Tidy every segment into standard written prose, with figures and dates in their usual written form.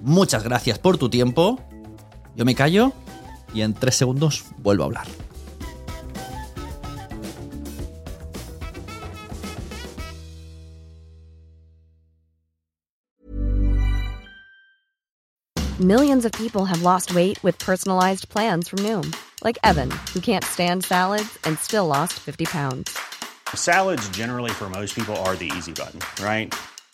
Muchas gracias por tu tiempo. Yo me callo y en 3 segundos vuelvo a hablar. Millions of people have lost weight with personalized plans from Noom, like Evan, who can't stand salads and still lost 50 pounds. Salads generally for most people are the easy button, right?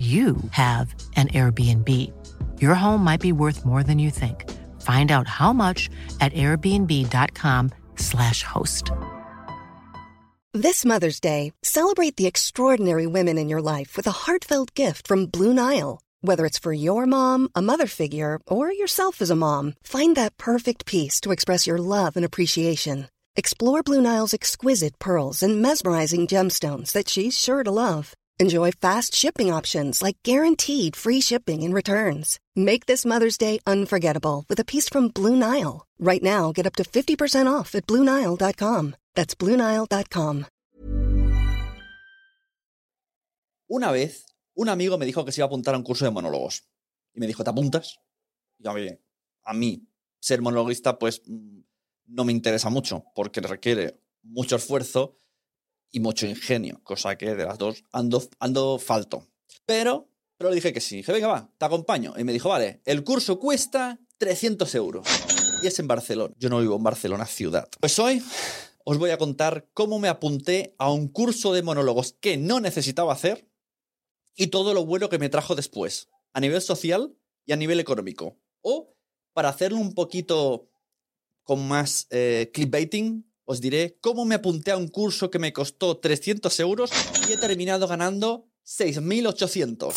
you have an Airbnb. Your home might be worth more than you think. Find out how much at airbnb.com/host. This Mother's Day, celebrate the extraordinary women in your life with a heartfelt gift from Blue Nile. Whether it's for your mom, a mother figure, or yourself as a mom, find that perfect piece to express your love and appreciation. Explore Blue Nile's exquisite pearls and mesmerizing gemstones that she's sure to love. Enjoy fast shipping options like guaranteed free shipping and returns. Make this Mother's Day unforgettable with a piece from Blue Nile. Right now, get up to 50% off at BlueNile.com. That's BlueNile.com. Una vez, un amigo me dijo que se iba a apuntar a un curso de monólogos. Y me dijo, ¿te apuntas? Y yo, a mí, ser monologuista, pues, no me interesa mucho porque requiere mucho esfuerzo y mucho ingenio, cosa que de las dos ando falto. Pero le dije que sí. Dije, venga, va, te acompaño. Y me dijo, vale, el curso cuesta 300 euros. Y es en Barcelona. Yo no vivo en Barcelona ciudad. Pues hoy os voy a contar cómo me apunté a un curso de monólogos que no necesitaba hacer y todo lo bueno que me trajo después, a nivel social y a nivel económico. O, para hacerlo un poquito con más clickbaiting, os diré cómo me apunté a un curso que me costó 300 euros y he terminado ganando 6.800.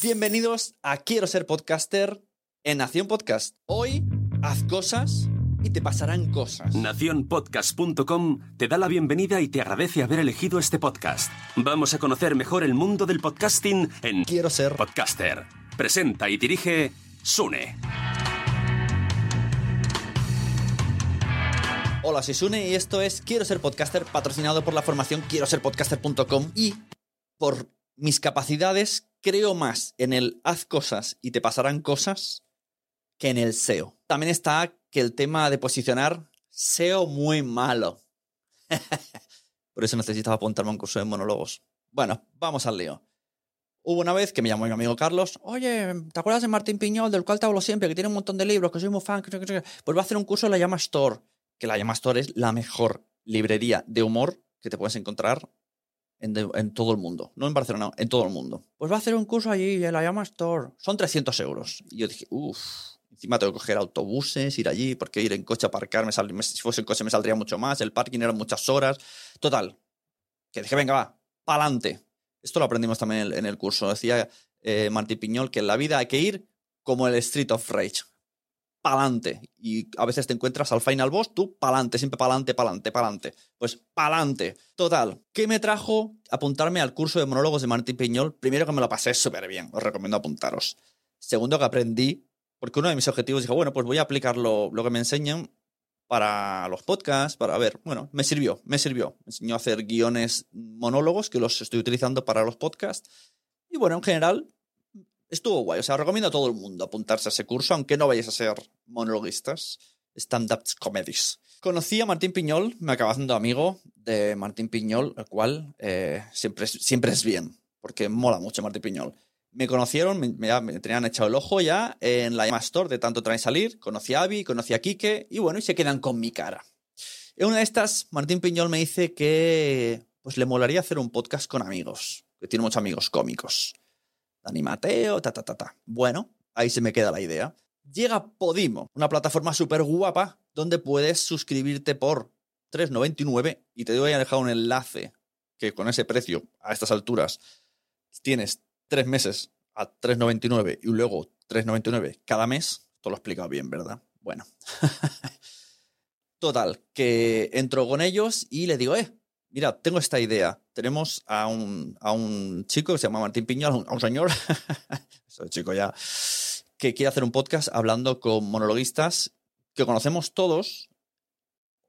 Bienvenidos a Quiero ser Podcaster en Nación Podcast. Hoy, haz cosas y te pasarán cosas. NaciónPodcast.com te da la bienvenida y te agradece haber elegido este podcast. Vamos a conocer mejor el mundo del podcasting en Quiero ser Podcaster. Presenta y dirige Sune. Hola, soy Sune y esto es Quiero ser Podcaster, patrocinado por la formación quieroserpodcaster.com y por mis capacidades creo más en el haz cosas y te pasarán cosas que en el SEO. También está que el tema de posicionar SEO muy malo. Por eso necesitaba apuntarme a un curso de monólogos. Bueno, vamos al lío. Hubo una vez que me llamó mi amigo Carlos. Oye, ¿te acuerdas de Martín Piñol, del cual te hablo siempre, que tiene un montón de libros, que soy muy fan? Pues va a hacer un curso en La Llama Store. Que La Llama Store es la mejor librería de humor que te puedes encontrar en todo el mundo. No en Barcelona, no, en todo el mundo. Pues va a hacer un curso allí, en La Llama Store. Son 300 euros. Y yo dije, encima tengo que coger autobuses, ir allí, porque ir en coche, aparcar, si fuese en coche me saldría mucho más, el parking eran muchas horas. Total, que dije, venga, va, pa'lante. Esto lo aprendimos también en el curso. Decía Martín Piñol que en la vida hay que ir como el Street of Rage. Pa'lante. Y a veces te encuentras al final boss, tú pa'lante, siempre pa'lante, pa'lante, pa'lante. Pues pa'lante. Total, ¿qué me trajo apuntarme al curso de monólogos de Martín Piñol? Primero, que me lo pasé súper bien, os recomiendo apuntaros. Segundo, que aprendí, porque uno de mis objetivos dijo, bueno, pues voy a aplicar lo que me enseñan para los podcasts, para ver, bueno, me sirvió. Me enseñó a hacer guiones monólogos que los estoy utilizando para los podcasts. Y bueno, en general, estuvo guay. O sea, recomiendo a todo el mundo apuntarse a ese curso, aunque no vayáis a ser monologuistas, stand-up comedies. Conocí a Martín Piñol, me acabé haciendo amigo de Martín Piñol, el cual siempre es bien, porque mola mucho Martín Piñol. Me conocieron, me tenían echado el ojo ya en la Llama Store de tanto traer y salir. Conocí a Abby, conocí a Quique y bueno, y se quedan con mi cara. En una de estas, Martín Piñol me dice que pues le molaría hacer un podcast con amigos, que tiene muchos amigos cómicos. Dani Mateo, Bueno, ahí se me queda la idea. Llega Podimo, una plataforma súper guapa donde puedes suscribirte por $3.99 y te voy a dejar un enlace que con ese precio, a estas alturas, tienes 3 meses a $3.99 y luego $3.99 cada mes. Esto lo he explicado bien, ¿verdad? Bueno. Total, que entro con ellos y les digo, mira, tengo esta idea. Tenemos a un chico que se llama Martín Piñol, a un señor, soy chico ya, que quiere hacer un podcast hablando con monologuistas que conocemos todos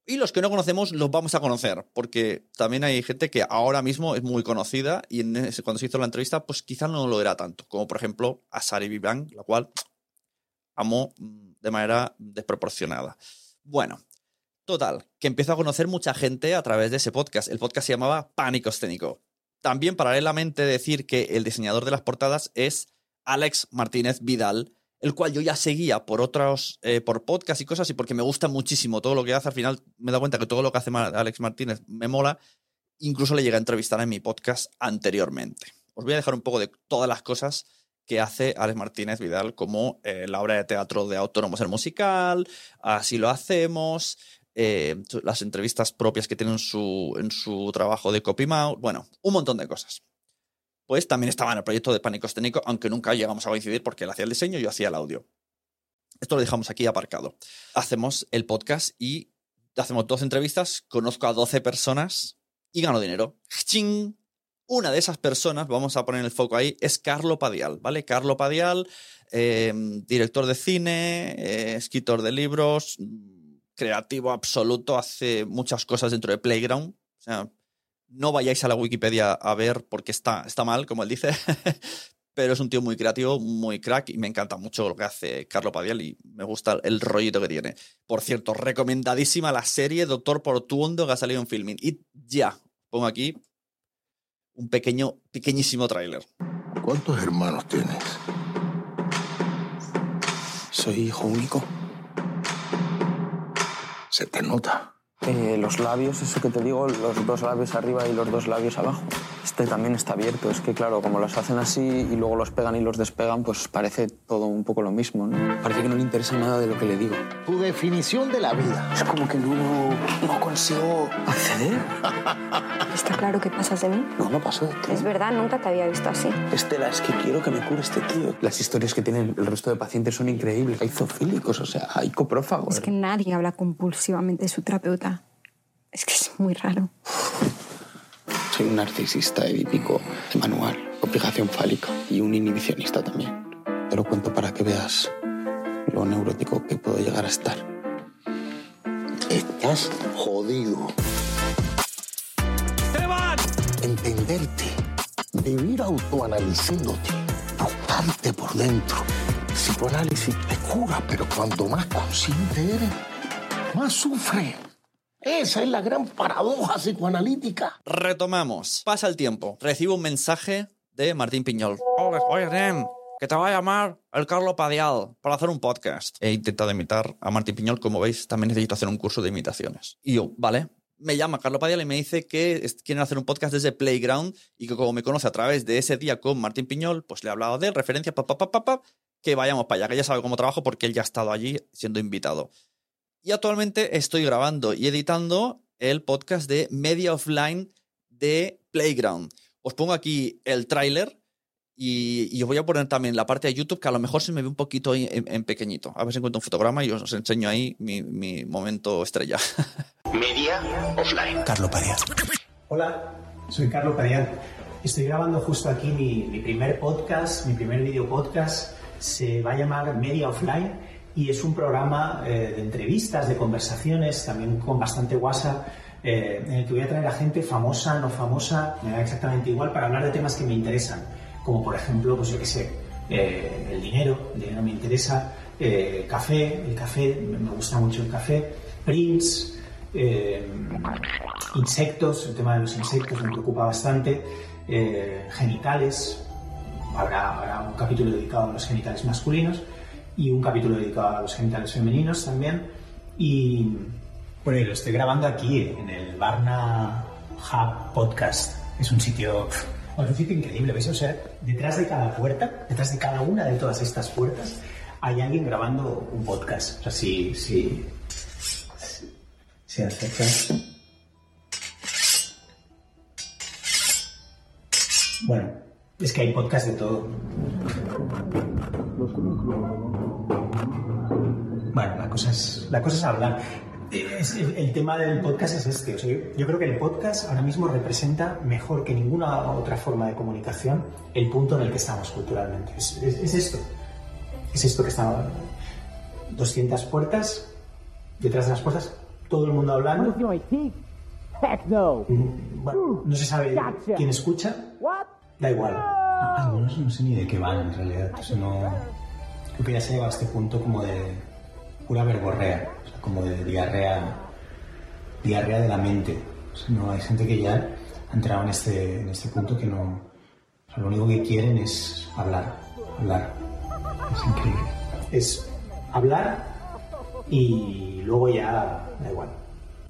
y los que no conocemos los vamos a conocer, porque también hay gente que ahora mismo es muy conocida y cuando se hizo la entrevista pues quizás no lo era tanto, como por ejemplo a Sari Vivian, la cual amo de manera desproporcionada. Bueno, total, que empiezo a conocer mucha gente a través de ese podcast. El podcast se llamaba Pánico Escénico. También, paralelamente, decir que el diseñador de las portadas es Alex Martínez Vidal, el cual yo ya seguía por otros, por podcasts y cosas, y porque me gusta muchísimo todo lo que hace. Al final me he dado cuenta que todo lo que hace Alex Martínez me mola. Incluso le llegué a entrevistar en mi podcast anteriormente. Os voy a dejar un poco de todas las cosas que hace Alex Martínez Vidal, como la obra de teatro de Autónomos el musical, Así lo hacemos, las entrevistas propias que tiene en su trabajo de copymouse, bueno, un montón de cosas. Pues también estaba en el proyecto de Pánico Escénico, aunque nunca llegamos a coincidir porque él hacía el diseño y yo hacía el audio. Esto lo dejamos aquí aparcado. Hacemos el podcast y hacemos 12 entrevistas, conozco a 12 personas y gano dinero. ¡Ching! Una de esas personas, vamos a poner el foco ahí, es Carlo Padial, ¿vale? Carlo Padial, director de cine, escritor de libros, creativo absoluto, hace muchas cosas dentro de Playground. O sea, no vayáis a la Wikipedia a ver porque está mal, como él dice, pero es un tío muy creativo, muy crack, y me encanta mucho lo que hace Carlo Padial y me gusta el rollito que tiene. Por cierto, recomendadísima la serie Doctor Portuondo, que ha salido en Filmin. Y ya, pongo aquí un pequeñísimo tráiler. ¿Cuántos hermanos tienes? Soy hijo único. Se te nota. Los labios, eso que te digo, los dos labios arriba y los dos labios abajo. Este también está abierto. Es que, claro, como los hacen así y luego los pegan y los despegan, pues parece todo un poco lo mismo, ¿no? Parece que no le interesa nada de lo que le digo. Tu definición de la vida. Es como que no consigo acceder. ¿Está claro que pasas de mí? No paso de ti. Es verdad, nunca te había visto así. Estela, es que quiero que me cure este tío. Las historias que tienen el resto de pacientes son increíbles. Hay zoofílicos, o sea, hay coprófagos. Es que nadie habla compulsivamente de su terapeuta. Es que es muy raro. Soy un narcisista edípico, manual, obligación fálica y un inhibicionista también. Te lo cuento para que veas lo neurótico que puedo llegar a estar. Estás jodido. ¡Esteban! Entenderte, vivir autoanalizándote, tocarte por dentro. El psicoanálisis te cura, pero cuanto más consciente eres, más sufres. Esa es la gran paradoja psicoanalítica. Retomamos. Pasa el tiempo. Recibo un mensaje de Martín Piñol. Oye, Ren, que te va a llamar el Carlo Padial para hacer un podcast. He intentado imitar a Martín Piñol. Como veis, también necesito hacer un curso de imitaciones. Y yo, vale. Me llama Carlo Padial y me dice que quieren hacer un podcast desde Playground y que como me conoce a través de ese día con Martín Piñol, pues le he hablado de él, referencia, que vayamos para allá, que ya sabe cómo trabajo porque él ya ha estado allí siendo invitado. Y actualmente estoy grabando y editando el podcast de Media Offline de Playground. Os pongo aquí el tráiler y os voy a poner también la parte de YouTube, que a lo mejor se me ve un poquito en pequeñito. A ver si encuentro un fotograma y os enseño ahí mi momento estrella. Media Offline. Carlo Padial. Hola, soy Carlo Padial. Estoy grabando justo aquí mi primer podcast, mi primer video podcast. Se va a llamar Media Offline. Y es un programa de entrevistas, de conversaciones, también con bastante guasa, en el que voy a traer a gente famosa, no famosa, me da exactamente igual, para hablar de temas que me interesan. como por ejemplo, pues yo qué sé, el dinero me interesa, el café, me gusta mucho el café, prints, insectos, el tema de los insectos me preocupa bastante, genitales, habrá un capítulo dedicado a los genitales masculinos y un capítulo dedicado a los genitales femeninos también. Y bueno, y lo estoy grabando aquí en el Barna Hub Podcast. Es un sitio increíble, ¿veis? O sea, detrás de cada puerta, detrás de cada una de todas estas puertas, hay alguien grabando un podcast. O sea, sí, acerca. Bueno, es que hay podcast de todo. Bueno, la cosa es hablar. El tema del podcast es este. O sea, yo creo que el podcast ahora mismo representa mejor que ninguna otra forma de comunicación el punto en el que estamos culturalmente. Es esto que está. 200 puertas, detrás de las puertas, todo el mundo hablando. Bueno, no se sabe quién escucha. Da igual. Algunos no sé ni de qué van en realidad. O sea, no. Yo creo que se lleva a este punto como de pura verborrea, o sea, como de diarrea de la mente. O sea, no hay gente que ya ha entrado en este punto que no. O sea, lo único que quieren es hablar. Es increíble. Es hablar y luego ya da igual.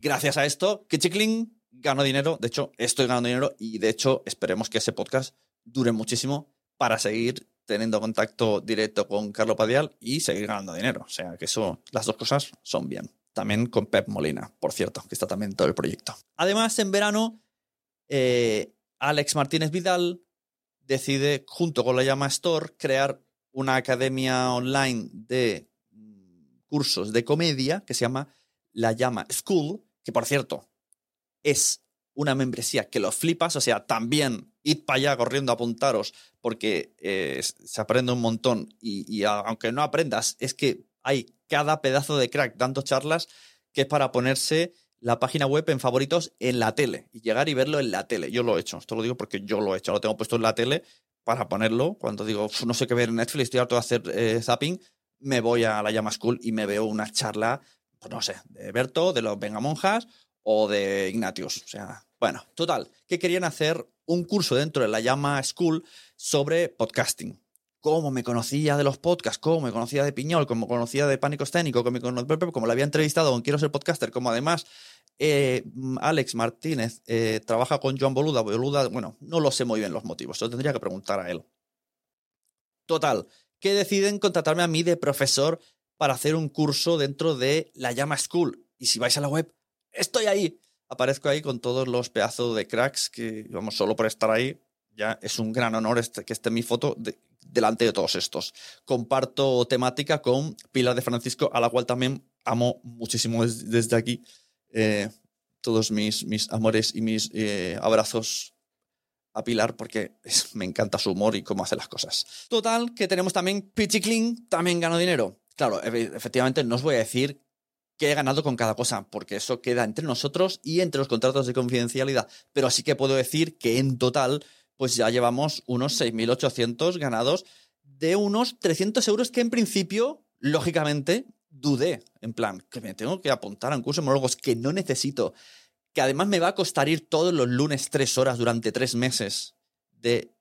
Gracias a esto, que Chiclin ganó dinero. De hecho, estoy ganando dinero y de hecho esperemos que ese podcast dure muchísimo para seguir teniendo contacto directo con Carlo Padial y seguir ganando dinero. O sea, que eso, las dos cosas son bien. También con Pep Molina, por cierto, que está también todo el proyecto. Además, en verano, Alex Martínez Vidal decide, junto con La Llama Store, crear una academia online de cursos de comedia que se llama La Llama School, que, por cierto, es una membresía que los flipas. O sea, también id para allá corriendo a apuntaros porque se aprende un montón y aunque no aprendas, es que hay cada pedazo de crack dando charlas que es para ponerse la página web en favoritos en la tele y llegar y verlo en la tele. Yo lo he hecho, esto lo digo porque yo lo he hecho, lo tengo puesto en la tele para ponerlo. Cuando digo, no sé qué ver en Netflix, estoy harto de hacer zapping, me voy a La Llama School y me veo una charla, pues no sé, de Berto, de los Vengamonjas o de Ignatius. O sea, bueno, total, que querían hacer un curso dentro de La Llama School sobre podcasting. Cómo me conocía de los podcasts, cómo me conocía de Piñol, cómo me conocía de Pánico Escénico, como la había entrevistado con Quiero Ser Podcaster, como además Alex Martínez trabaja con Joan Boluda, bueno, no lo sé muy bien los motivos, lo tendría que preguntar a él. Total, que deciden contratarme a mí de profesor para hacer un curso dentro de La Llama School. Y si vais a la web, estoy ahí. Aparezco ahí con todos los pedazos de cracks que, vamos, solo por estar ahí, ya es un gran honor que esté mi foto delante de todos estos. Comparto temática con Pilar de Francisco, a la cual también amo muchísimo desde aquí. Todos mis amores y mis abrazos a Pilar, porque me encanta su humor y cómo hace las cosas. Total, que tenemos también Pichiclin, también ganó dinero. Claro, efectivamente, no os voy a decir que he ganado con cada cosa, porque eso queda entre nosotros y entre los contratos de confidencialidad. Pero sí que puedo decir que en total, pues ya llevamos unos 6.800 ganados de unos 300 euros que en principio, lógicamente, dudé. En plan, que me tengo que apuntar a un curso de monólogos que no necesito, que además me va a costar ir todos los lunes 3 horas durante 3 meses, de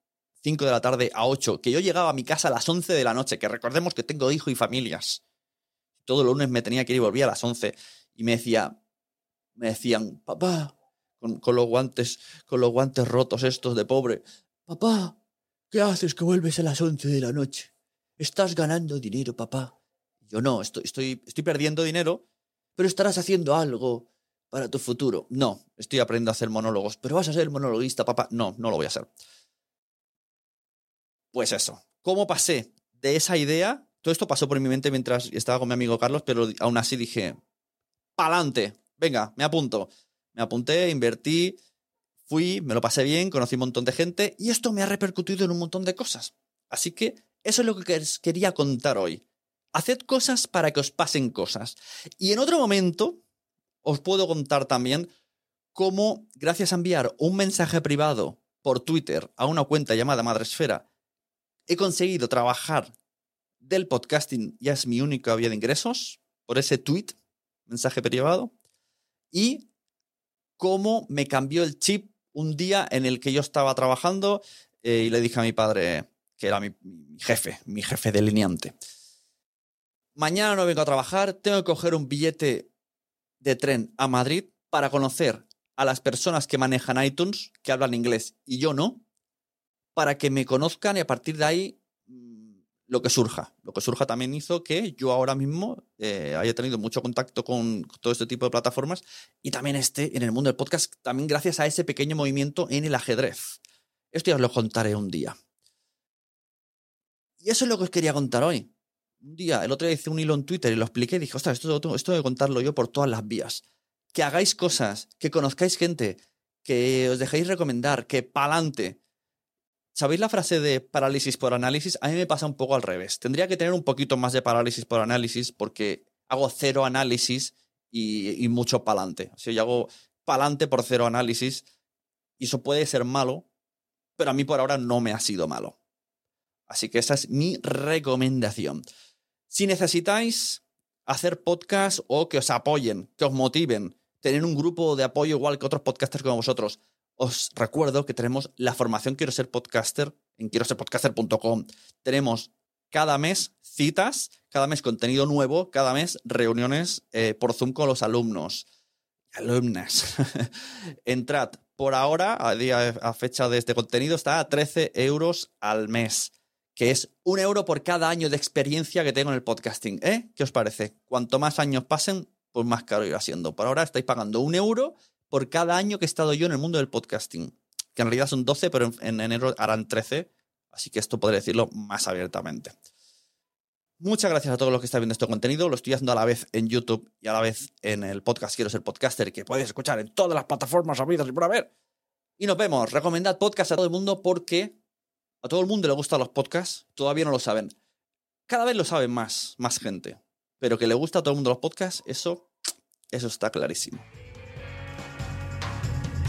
5 de la tarde a 8, que yo llegaba a mi casa a las 11 de la noche, que recordemos que tengo hijo y familias. Todos los lunes me tenía que ir y volvía a las 11 y me decían, papá, con los guantes rotos estos de pobre, papá, ¿qué haces que vuelves a las 11 de la noche? Estás ganando dinero, papá. Yo no, estoy perdiendo dinero, pero estarás haciendo algo para tu futuro. No, estoy aprendiendo a hacer monólogos, pero vas a ser monologuista, papá. No, no lo voy a hacer. Pues eso, ¿cómo pasé de esa idea? Todo esto pasó por mi mente mientras estaba con mi amigo Carlos, pero aún así dije, ¡pa'lante! Venga, me apunto. Me apunté, invertí, fui, me lo pasé bien, conocí un montón de gente y esto me ha repercutido en un montón de cosas. Así que eso es lo que quería contar hoy. Haced cosas para que os pasen cosas. Y en otro momento os puedo contar también cómo, gracias a enviar un mensaje privado por Twitter a una cuenta llamada Madresfera, he conseguido trabajar del podcasting, ya es mi única vía de ingresos, por ese tweet, mensaje privado, y cómo me cambió el chip un día en el que yo estaba trabajando y le dije a mi padre, que era mi jefe delineante, mañana no vengo a trabajar, tengo que coger un billete de tren a Madrid para conocer a las personas que manejan iTunes, que hablan inglés y yo no, para que me conozcan y a partir de ahí lo que surja. Lo que surja también hizo que yo ahora mismo haya tenido mucho contacto con todo este tipo de plataformas y también en el mundo del podcast, también gracias a ese pequeño movimiento en el ajedrez. Esto ya os lo contaré un día. Y eso es lo que os quería contar hoy. El otro día hice un hilo en Twitter y lo expliqué y dije, ostras, esto de contarlo yo por todas las vías. Que hagáis cosas, que conozcáis gente, que os dejéis recomendar, que pa'lante. ¿Sabéis la frase de parálisis por análisis? A mí me pasa un poco al revés. Tendría que tener un poquito más de parálisis por análisis porque hago cero análisis y mucho pa'lante. O sea, yo hago pa'lante por cero análisis y eso puede ser malo, pero a mí por ahora no me ha sido malo. Así que esa es mi recomendación. Si necesitáis hacer podcast o que os apoyen, que os motiven, tener un grupo de apoyo igual que otros podcasters como vosotros, os recuerdo que tenemos la formación Quiero Ser Podcaster en quieroserpodcaster.com. Tenemos cada mes citas, cada mes contenido nuevo, cada mes reuniones por Zoom con los alumnos. Alumnas. Entrad. Por ahora, a fecha de este contenido, está a 13 euros al mes, que es 1 euro por cada año de experiencia que tengo en el podcasting. ¿Qué os parece? Cuanto más años pasen, pues más caro irá siendo. Por ahora estáis pagando 1 euro por cada año que he estado yo en el mundo del podcasting, que en realidad son 12, pero en enero harán 13, así que esto podré decirlo más abiertamente. Muchas gracias a todos los que estáis viendo este contenido. Lo estoy haciendo a la vez en YouTube y a la vez en el podcast Quiero Ser Podcaster, que podéis escuchar en todas las plataformas habidas y por haber. Y nos vemos. Recomendad podcast a todo el mundo porque... a todo el mundo le gustan los podcasts, todavía no lo saben. Cada vez lo saben más gente. Pero que le gusta a todo el mundo los podcasts, eso está clarísimo.